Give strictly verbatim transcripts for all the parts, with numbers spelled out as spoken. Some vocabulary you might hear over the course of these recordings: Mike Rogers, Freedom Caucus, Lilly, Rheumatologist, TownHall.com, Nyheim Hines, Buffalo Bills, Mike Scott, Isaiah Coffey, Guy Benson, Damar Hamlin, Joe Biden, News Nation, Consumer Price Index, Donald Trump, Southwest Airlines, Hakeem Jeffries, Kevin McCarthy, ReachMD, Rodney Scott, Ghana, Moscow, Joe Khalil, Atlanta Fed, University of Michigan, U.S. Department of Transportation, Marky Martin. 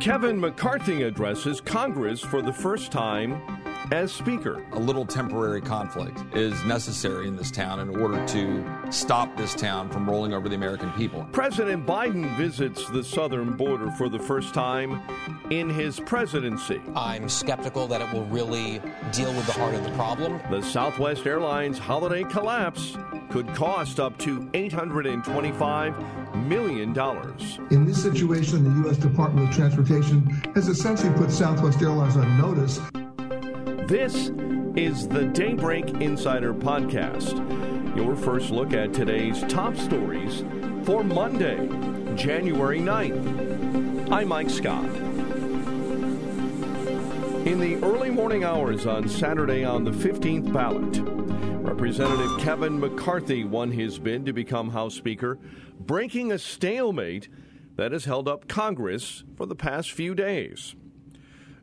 Kevin McCarthy addresses Congress for the first time as Speaker. A little temporary conflict is necessary in this town in order to stop this town from rolling over the American people. President Biden visits the southern border for the first time in his presidency. I'm skeptical that it will really deal with the heart of the problem. The Southwest Airlines holiday collapse could cost up to eight hundred twenty-five million dollars. In this situation, the U S Department of Transportation has essentially put Southwest Airlines on notice. This is the Daybreak Insider Podcast, your first look at today's top stories for Monday, January ninth. I'm Mike Scott. In the early morning hours on Saturday on the fifteenth ballot, Representative Kevin McCarthy won his bid to become House Speaker, breaking a stalemate that has held up Congress for the past few days.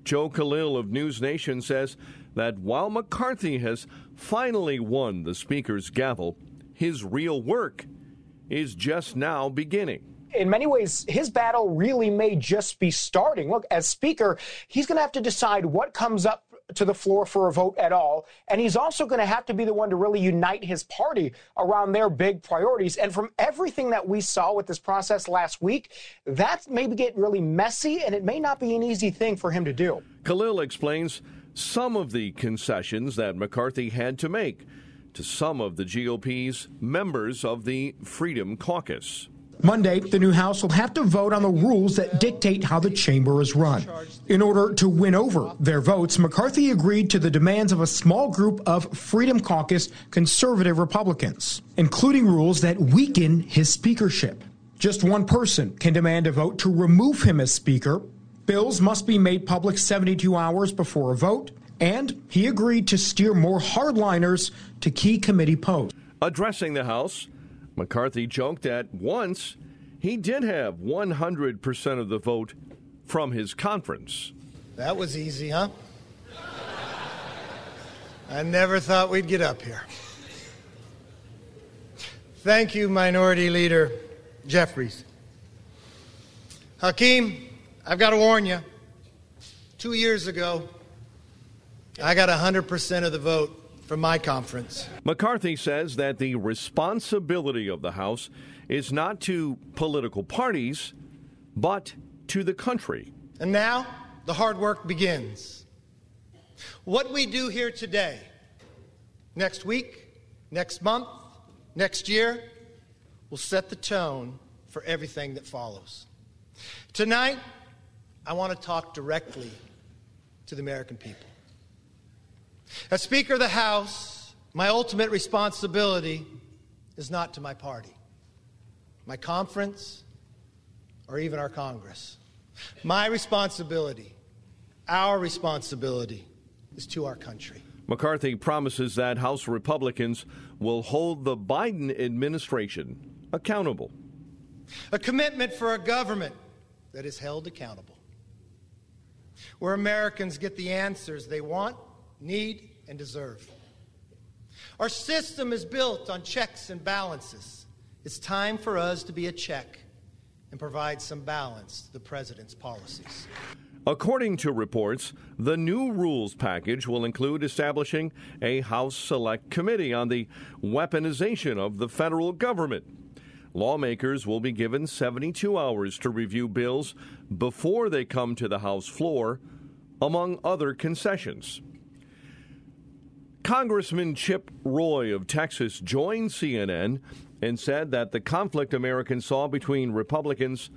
Joe Khalil of News Nation says that while McCarthy has finally won the Speaker's gavel, his real work is just now beginning. In many ways, his battle really may just be starting. Look, as Speaker, he's going to have to decide what comes up to the floor for a vote at all. And he's also going to have to be the one to really unite his party around their big priorities. And from everything that we saw with this process last week, that may get really messy, and it may not be an easy thing for him to do. Khalil explains some of the concessions that McCarthy had to make to some of the G O P's members of the Freedom Caucus. Monday, the new House will have to vote on the rules that dictate how the chamber is run. In order to win over their votes, McCarthy agreed to the demands of a small group of Freedom Caucus conservative Republicans, including rules that weaken his speakership. Just one person can demand a vote to remove him as Speaker. Bills must be made public seventy-two hours before a vote, and he agreed to steer more hardliners to key committee posts. Addressing the House, McCarthy joked that once he did have one hundred percent of the vote from his conference. That was easy, huh? I never thought we'd get up here. Thank you, Minority Leader Jeffries. Hakeem, I've got to warn you. Two years ago, I got one hundred percent of the vote from my conference. McCarthy says that the responsibility of the House is not to political parties, but to the country. And now the hard work begins. What we do here today, next week, next month, next year, will set the tone for everything that follows. Tonight, I want to talk directly to the American people. As Speaker of the House, my ultimate responsibility is not to my party, my conference, or even our Congress. My responsibility, our responsibility, is to our country. McCarthy promises that House Republicans will hold the Biden administration accountable. A commitment for a government that is held accountable, where Americans get the answers they want, need, and deserve. Our system is built on checks and balances. It's time for us to be a check and provide some balance to the president's policies. According to reports, the new rules package will include establishing a House Select Committee on the weaponization of the federal government. Lawmakers will be given seventy-two hours to review bills before they come to the House floor, among other concessions. Congressman Chip Roy of Texas joined C N N and said that the conflict Americans saw between Republicans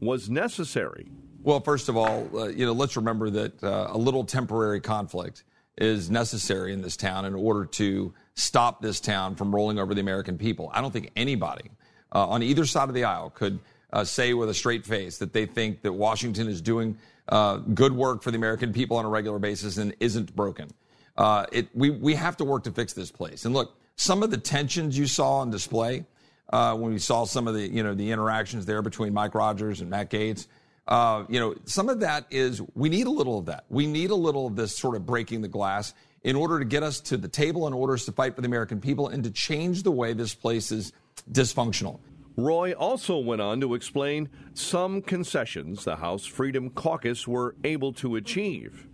was necessary. Well, first of all, uh, you know, let's remember that uh, a little temporary conflict is necessary in this town in order to stop this town from rolling over the American people. I don't think anybody uh, on either side of the aisle could uh, say with a straight face that they think that Washington is doing uh, good work for the American people on a regular basis and isn't broken. Uh, it, we, we have to work to fix this place. And look, some of the tensions you saw on display uh, when we saw some of the, you know, the interactions there between Mike Rogers and Matt Gaetz, uh, you know, some of that is we need a little of that. We need a little of this sort of breaking the glass in order to get us to the table, in order to fight for the American people and to change the way this place is dysfunctional. Roy also went on to explain some concessions the House Freedom Caucus were able to achieve.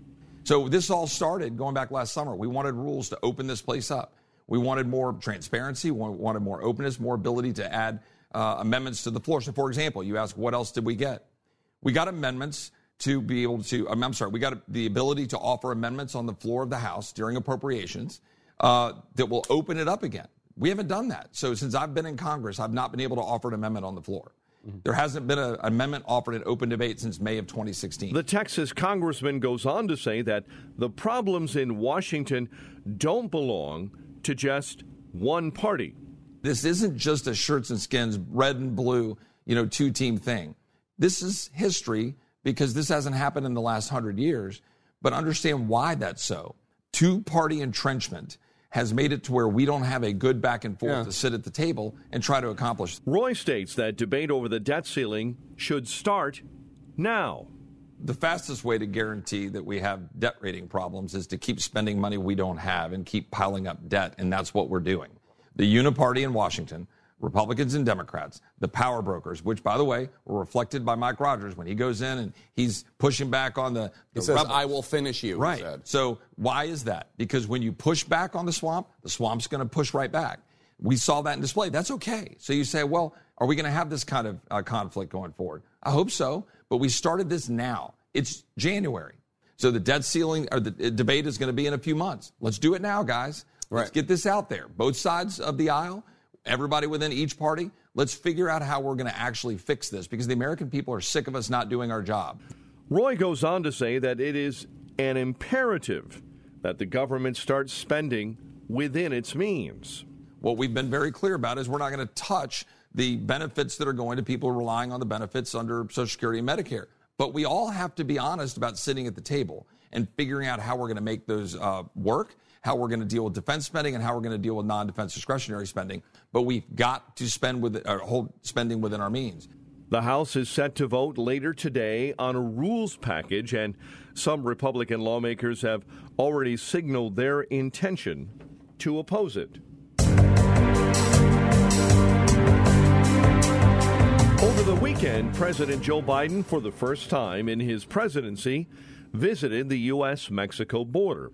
So this all started going back last summer. We wanted rules to open this place up. We wanted more transparency, we wanted more openness, more ability to add uh, amendments to the floor. So, for example, you ask, what else did we get? We got amendments to be able to, um, I'm sorry, we got the ability to offer amendments on the floor of the House during appropriations uh, that will open it up again. We haven't done that. So since I've been in Congress, I've not been able to offer an amendment on the floor. There hasn't been an amendment offered in open debate since May of twenty sixteen. The Texas congressman goes on to say that the problems in Washington don't belong to just one party. This isn't just a shirts and skins, red and blue, you know, two-team thing. This is history because this hasn't happened in the last hundred years. But understand why that's so. Two-party entrenchment has made it to where we don't have a good back and forth yeah. to sit at the table and try to accomplish. Roy states that debate over the debt ceiling should start now. The fastest way to guarantee that we have debt rating problems is to keep spending money we don't have and keep piling up debt, and that's what we're doing. The uniparty in Washington, Republicans and Democrats, the power brokers, which, by the way, were reflected by Mike Rogers when he goes in and he's pushing back on the, the He says, rebels. I will finish you, right. he said. So why is that? Because when you push back on the swamp, the swamp's going to push right back. We saw that in display. That's okay. So you say, well, are we going to have this kind of uh, conflict going forward? I hope so, but we started this now. It's January. So the debt ceiling or the debate is going to be in a few months. Let's do it now, guys. Let's right. get this out there. Both sides of the aisle, everybody within each party, let's figure out how we're going to actually fix this because the American people are sick of us not doing our job. Roy goes on to say that it is an imperative that the government start spending within its means. What we've been very clear about is we're not going to touch the benefits that are going to people relying on the benefits under Social Security and Medicare. But we all have to be honest about sitting at the table and figuring out how we're going to make those uh, work, how we're going to deal with defense spending and how we're going to deal with non-defense discretionary spending. But we've got to spend with, or hold spending within our means. The House is set to vote later today on a rules package, and some Republican lawmakers have already signaled their intention to oppose it. Over the weekend, President Joe Biden, for the first time in his presidency, visited the U S Mexico border.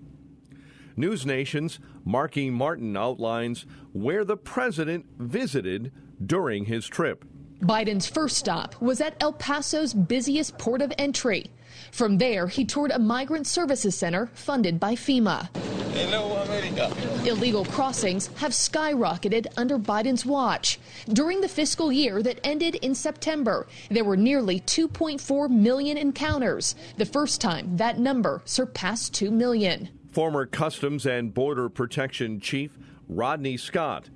News Nation's Marky Martin outlines where the president visited during his trip. Biden's first stop was at El Paso's busiest port of entry. From there, he toured a migrant services center funded by FEMA. Hello, America. Illegal crossings have skyrocketed under Biden's watch. During the fiscal year that ended in September, there were nearly two point four million encounters, the first time that number surpassed two million. Former Customs and Border Protection Chief Rodney Scott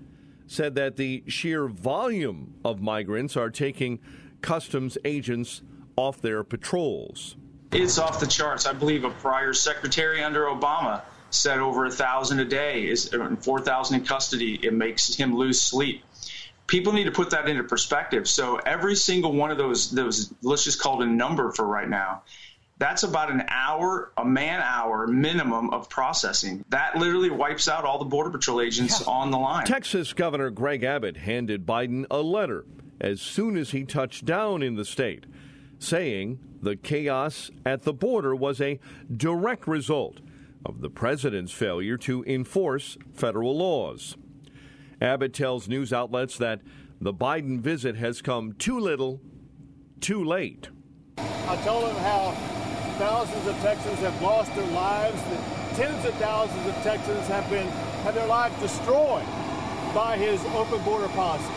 said that the sheer volume of migrants are taking customs agents off their patrols. It's off the charts. I believe a prior secretary under Obama said over a thousand a day, is four thousand in custody. It makes him lose sleep. People need to put that into perspective. So every single one of those, those let's just call it a number for right now, that's about an hour, a man hour minimum of processing. That literally wipes out all the Border Patrol agents yeah. on the line. Texas Governor Greg Abbott handed Biden a letter as soon as he touched down in the state, saying the chaos at the border was a direct result of the president's failure to enforce federal laws. Abbott tells news outlets that the Biden visit has come too little, too late. I told him how thousands of Texans have lost their lives, that tens of thousands of Texans have been had their lives destroyed by his open border policies.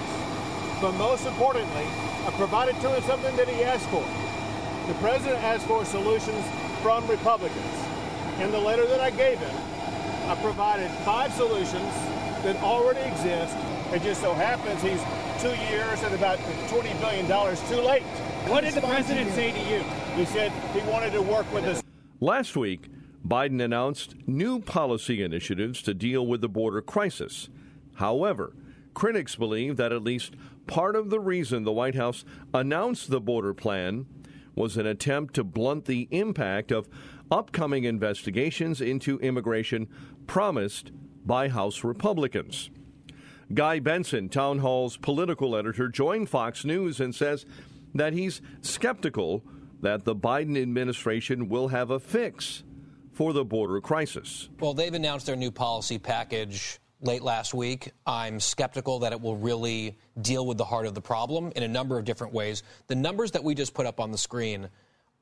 But most importantly, I provided to him something that he asked for. The president asked for solutions from Republicans. In the letter that I gave him, I provided five solutions that already exist. It just so happens he's two years and about twenty billion dollars too late. What did the president say to you? He said he wanted to work with us. Last week, Biden announced new policy initiatives to deal with the border crisis. However, critics believe that at least part of the reason the White House announced the border plan was an attempt to blunt the impact of upcoming investigations into immigration promised by House Republicans. Guy Benson, Town Hall's political editor, joined Fox News and says that he's skeptical that the Biden administration will have a fix for the border crisis. Well, they've announced their new policy package late last week. I'm skeptical that it will really deal with the heart of the problem in a number of different ways. The numbers that we just put up on the screen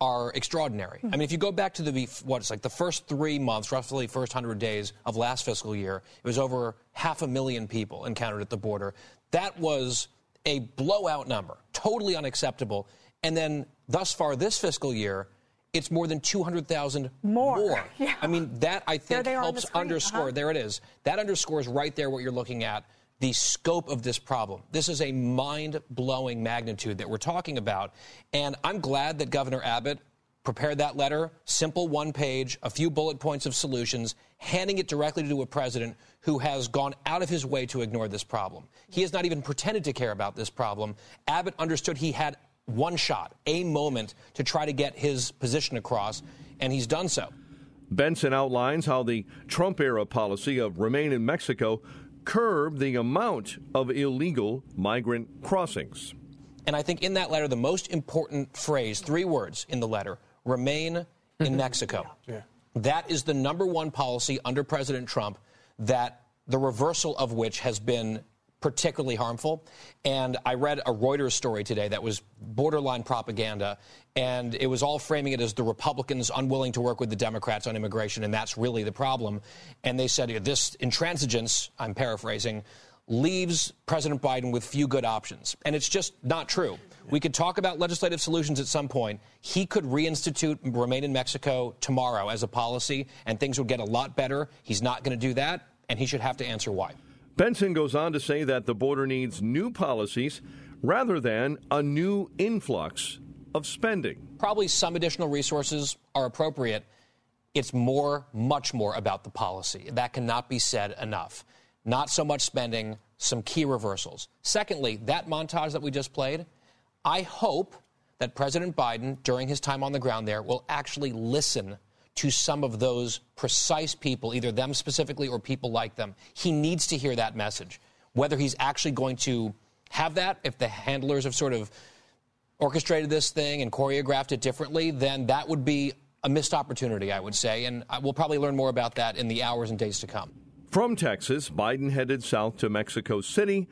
are extraordinary. Mm-hmm. I mean, if you go back to the, what, it's like the first three months, roughly first one hundred days of last fiscal year, it was over half a million people encountered at the border. That was a blowout number, totally unacceptable. And then thus far this fiscal year, it's more than two hundred thousand more. more. Yeah. I mean, that, I think, helps the underscore. Uh-huh. There it is. That underscores right there what you're looking at, the scope of this problem. This is a mind-blowing magnitude that we're talking about. And I'm glad that Governor Abbott prepared that letter, simple one page, a few bullet points of solutions, handing it directly to a president who has gone out of his way to ignore this problem. He has not even pretended to care about this problem. Abbott understood he had one shot, a moment to try to get his position across, and he's done so. Benson outlines how the Trump-era policy of Remain in Mexico curbed the amount of illegal migrant crossings. And I think in that letter, the most important phrase, three words in the letter, Remain in Mexico. Yeah. Yeah. That is the number one policy under President Trump, that the reversal of which has been particularly harmful. And I read a Reuters story today that was borderline propaganda, and it was all framing it as the Republicans unwilling to work with the Democrats on immigration, and that's really the problem. And they said this intransigence, I'm paraphrasing, leaves President Biden with few good options. And it's just not true. We could talk about legislative solutions at some point. He could reinstitute Remain in Mexico tomorrow as a policy, and things would get a lot better. He's not going to do that, and he should have to answer why. Benson goes on to say that the border needs new policies rather than a new influx of spending. Probably some additional resources are appropriate. It's more, much more about the policy. That cannot be said enough. Not so much spending, some key reversals. Secondly, that montage that we just played, I hope that President Biden, during his time on the ground there, will actually listen to some of those precise people, either them specifically or people like them. He needs to hear that message. Whether he's actually going to have that, if the handlers have sort of orchestrated this thing and choreographed it differently, then that would be a missed opportunity, I would say. And we'll probably learn more about that in the hours and days to come. From Texas, Biden headed south to Mexico City,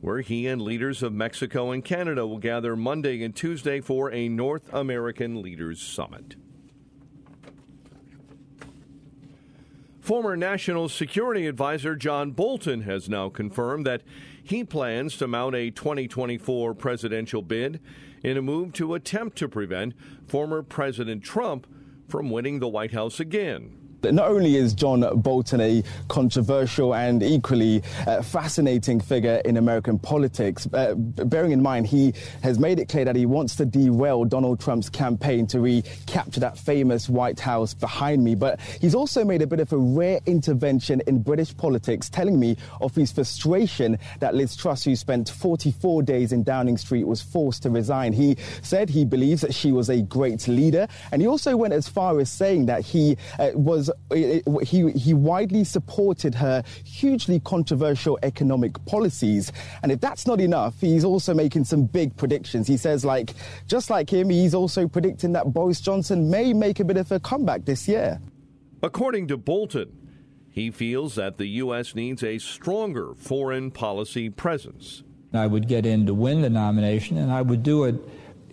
where he and leaders of Mexico and Canada will gather Monday and Tuesday for a North American Leaders Summit. Former National Security Advisor John Bolton has now confirmed that he plans to mount a twenty twenty-four presidential bid in a move to attempt to prevent former President Trump from winning the White House again. Not only is John Bolton a controversial and equally uh, fascinating figure in American politics, uh, bearing in mind he has made it clear that he wants to derail Donald Trump's campaign to recapture that famous White House behind me, but he's also made a bit of a rare intervention in British politics, telling me of his frustration that Liz Truss, who spent forty-four days in Downing Street, was forced to resign. He said he believes that she was a great leader, and he also went as far as saying that he uh, was He, he widely supported her hugely controversial economic policies. And if that's not enough, he's also making some big predictions. He says, like, just like him, he's also predicting that Boris Johnson may make a bit of a comeback this year. According to Bolton, he feels that the U S needs a stronger foreign policy presence. I would get in to win the nomination, and I would do it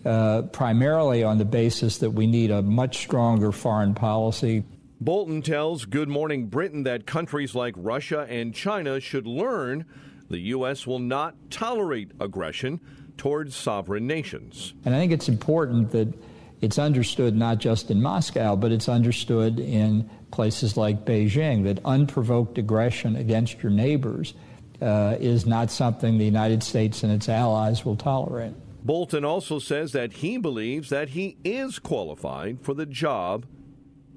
uh, primarily on the basis that we need a much stronger foreign policy. Bolton tells Good Morning Britain that countries like Russia and China should learn the U S will not tolerate aggression towards sovereign nations. And I think it's important that it's understood not just in Moscow, but it's understood in places like Beijing, that unprovoked aggression against your neighbors uh, is not something the United States and its allies will tolerate. Bolton also says that he believes that he is qualified for the job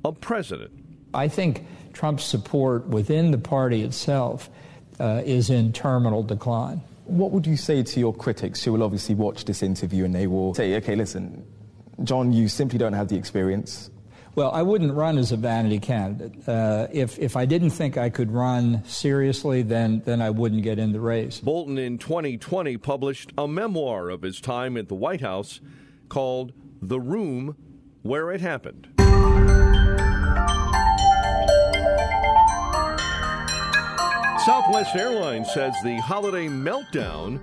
of president. I think Trump's support within the party itself uh, is in terminal decline. What would you say to your critics who will obviously watch this interview and they will say, OK, listen, John, you simply don't have the experience? Well, I wouldn't run as a vanity candidate. Uh, if if I didn't think I could run seriously, then, then I wouldn't get in the race. Bolton in twenty twenty published a memoir of his time at the White House called The Room Where It Happened. Southwest Airlines says the holiday meltdown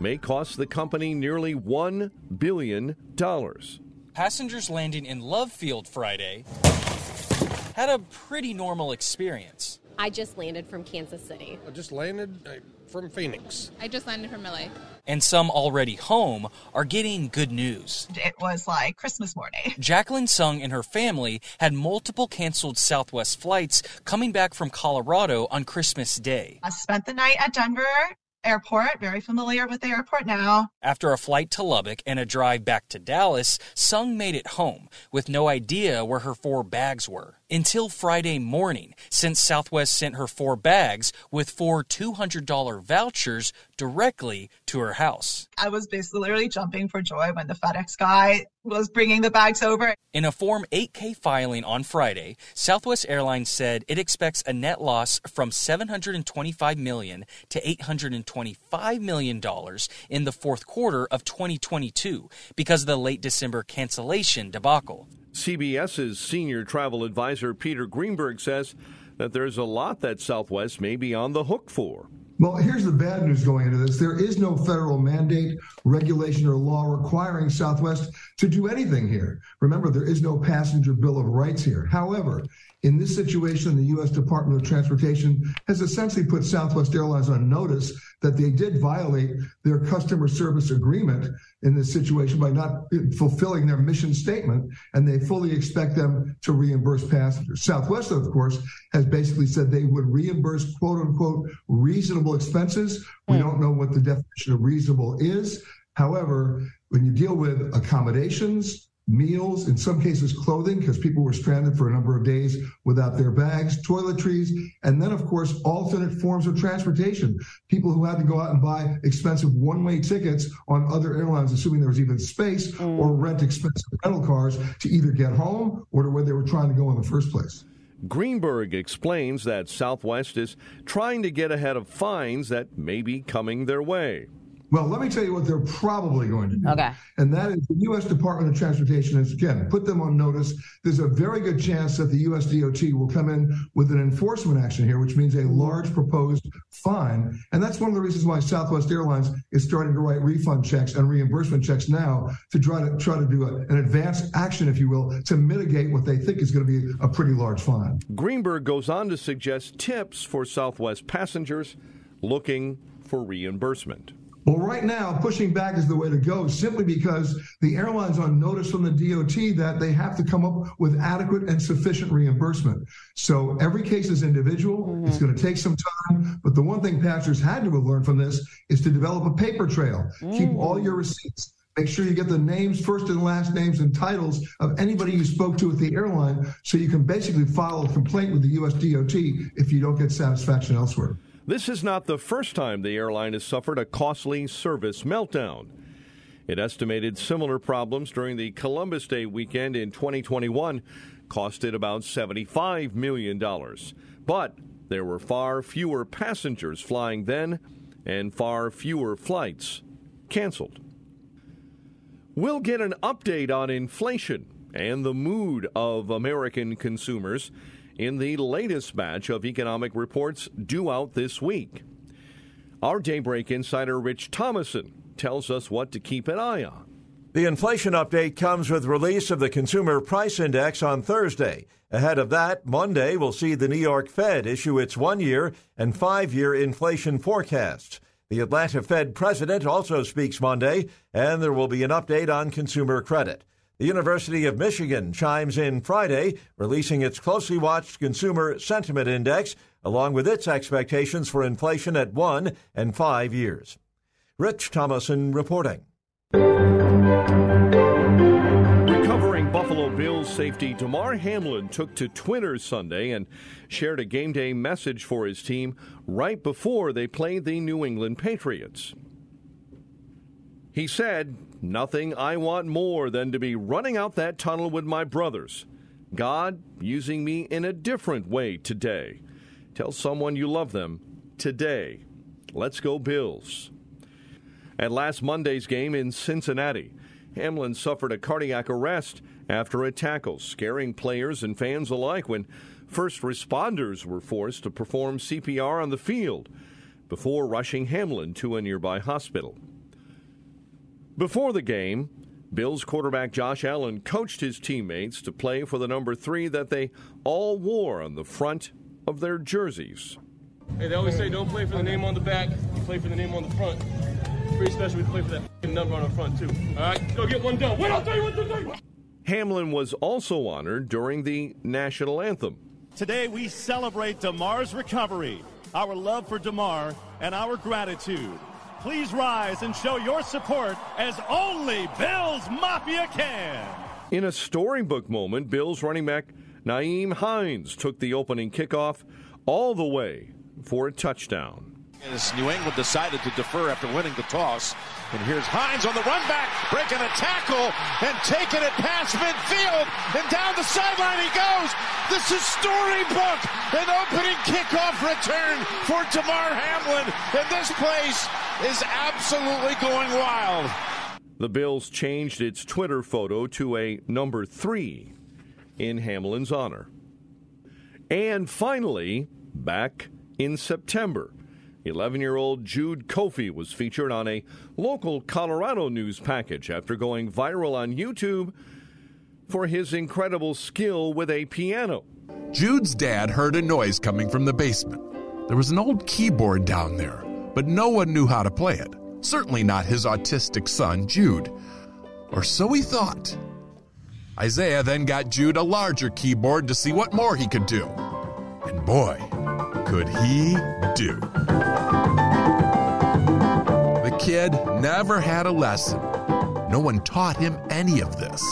may cost the company nearly one billion dollars. Passengers landing in Love Field Friday had a pretty normal experience. I just landed from Kansas City. I just landed from Phoenix. I just landed from L A. And some already home are getting good news. It was like Christmas morning. Jacqueline Sung and her family had multiple canceled Southwest flights coming back from Colorado on Christmas Day. I spent the night at Denver Airport, very familiar with the airport now. After a flight to Lubbock and a drive back to Dallas, Sung made it home with no idea where her four bags were. Until Friday morning, since Southwest sent her four bags with four two hundred dollars vouchers directly to her house. I was basically literally jumping for joy when the FedEx guy was bringing the bags over. In a Form eight K filing on Friday, Southwest Airlines said it expects a net loss from seven hundred twenty-five million dollars to eight hundred twenty-five million dollars in the fourth quarter of twenty twenty-two because of the late December cancellation debacle. CBS's senior travel advisor Peter Greenberg says that there's a lot that Southwest may be on the hook for. Well, here's the bad news going into this. There is no federal mandate, regulation, or law requiring Southwest to do anything here. Remember, there is no passenger bill of rights here. However, in this situation, the U S. Department of Transportation has essentially put Southwest Airlines on notice that they did violate their customer service agreement in this situation by not fulfilling their mission statement, and they fully expect them to reimburse passengers. Southwest, of course, has basically said they would reimburse, quote-unquote, reasonable expenses. We don't know what the definition of reasonable is. However, when you deal with accommodations, meals, in some cases clothing, because people were stranded for a number of days without their bags, toiletries, and then, of course, alternate forms of transportation. People who had to go out and buy expensive one-way tickets on other airlines, assuming there was even space, mm. or rent expensive rental cars to either get home or to where they were trying to go in the first place. Greenberg explains that Southwest is trying to get ahead of fines that may be coming their way. Well, let me tell you what they're probably going to do. Okay. And that is the U S. Department of Transportation has, again, put them on notice. There's a very good chance that the U S. D O T will come in with an enforcement action here, which means a large proposed fine. And that's one of the reasons why Southwest Airlines is starting to write refund checks and reimbursement checks now to try to try to do a, an advance action, if you will, to mitigate what they think is going to be a pretty large fine. Greenberg goes on to suggest tips for Southwest passengers looking for reimbursement. Well, right now, pushing back is the way to go, simply because the airline's on notice from the D O T that they have to come up with adequate and sufficient reimbursement. So every case is individual. Mm-hmm. It's going to take some time. But the one thing passengers had to have learned from this is to develop a paper trail. Mm-hmm. Keep all your receipts. Make sure you get the names, first and last names, and titles of anybody you spoke to at the airline, so you can basically file a complaint with the U S. D O T if you don't get satisfaction elsewhere. This is not the first time the airline has suffered a costly service meltdown. It estimated similar problems during the Columbus Day weekend in twenty twenty-one cost it about seventy-five million dollars. But there were far fewer passengers flying then and far fewer flights canceled. We'll get an update on inflation and the mood of American consumers in the latest batch of economic reports due out this week. Our Daybreak insider Rich Thomason tells us what to keep an eye on. The inflation update comes with release of the Consumer Price Index on Thursday. Ahead of that, Monday we'll see the New York Fed issue its one-year and five-year inflation forecasts. The Atlanta Fed president also speaks Monday, and there will be an update on consumer credit. The University of Michigan chimes in Friday, releasing its closely watched Consumer Sentiment Index, along with its expectations for inflation at one and five years. Rich Thomason reporting. Recovering Buffalo Bills safety Damar Hamlin took to Twitter Sunday and shared a game day message for his team right before they played the New England Patriots. He said, "Nothing I want more than to be running out that tunnel with my brothers. God using me in a different way today. Tell someone you love them today. Let's go Bills." At last Monday's game in Cincinnati, Hamlin suffered a cardiac arrest after a tackle, scaring players and fans alike when first responders were forced to perform C P R on the field before rushing Hamlin to a nearby hospital. Before the game, Bills quarterback Josh Allen coached his teammates to play for the number three that they all wore on the front of their jerseys. Hey, they always say don't play for the name on the back, you play for the name on the front. It's pretty special we play for that f***ing number on the front, too. All right, go get one done. One, two, three, one, two, three. Hamlin was also honored during the national anthem. Today we celebrate Damar's recovery, our love for Damar, and our gratitude. Please rise and show your support as only Bills Mafia can. In a storybook moment, Bills running back Nyheim Hines took the opening kickoff all the way for a touchdown. As New England decided to defer after winning the toss, and here's Hines on the run back, breaking a tackle and taking it past midfield, and down the sideline he goes. This is storybook, an opening kickoff return for Damar Hamlin, and this place is absolutely going wild. The Bills changed its Twitter photo to a number three in Hamlin's honor. And finally, back in September, eleven-year-old Jude Coffey was featured on a local Colorado news package after going viral on YouTube for his incredible skill with a piano. Jude's dad heard a noise coming from the basement. There was an old keyboard down there, but no one knew how to play it. Certainly not his autistic son, Jude. Or so he thought. Isaiah then got Jude a larger keyboard to see what more he could do. And boy, could he do. The kid never had a lesson. No one taught him any of this.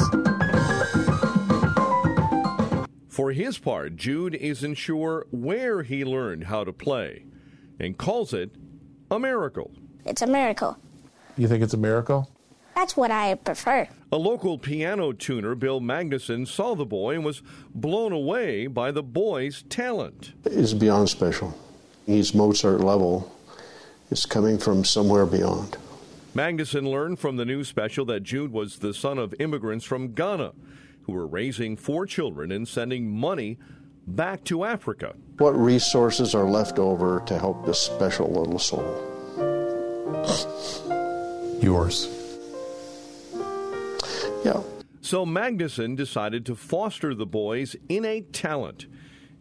For his part, Jude isn't sure where he learned how to play and calls it a miracle. It's a miracle. You think it's a miracle? That's what I prefer. A local piano tuner, Bill Magnuson, saw the boy and was blown away by the boy's talent. It's beyond special. He's Mozart level. It's coming from somewhere beyond. Magnuson learned from the news special that Jude was the son of immigrants from Ghana who were raising four children and sending money back to Africa. What resources are left over to help this special little soul? Yours. Yeah. So Magnuson decided to foster the boy's innate talent.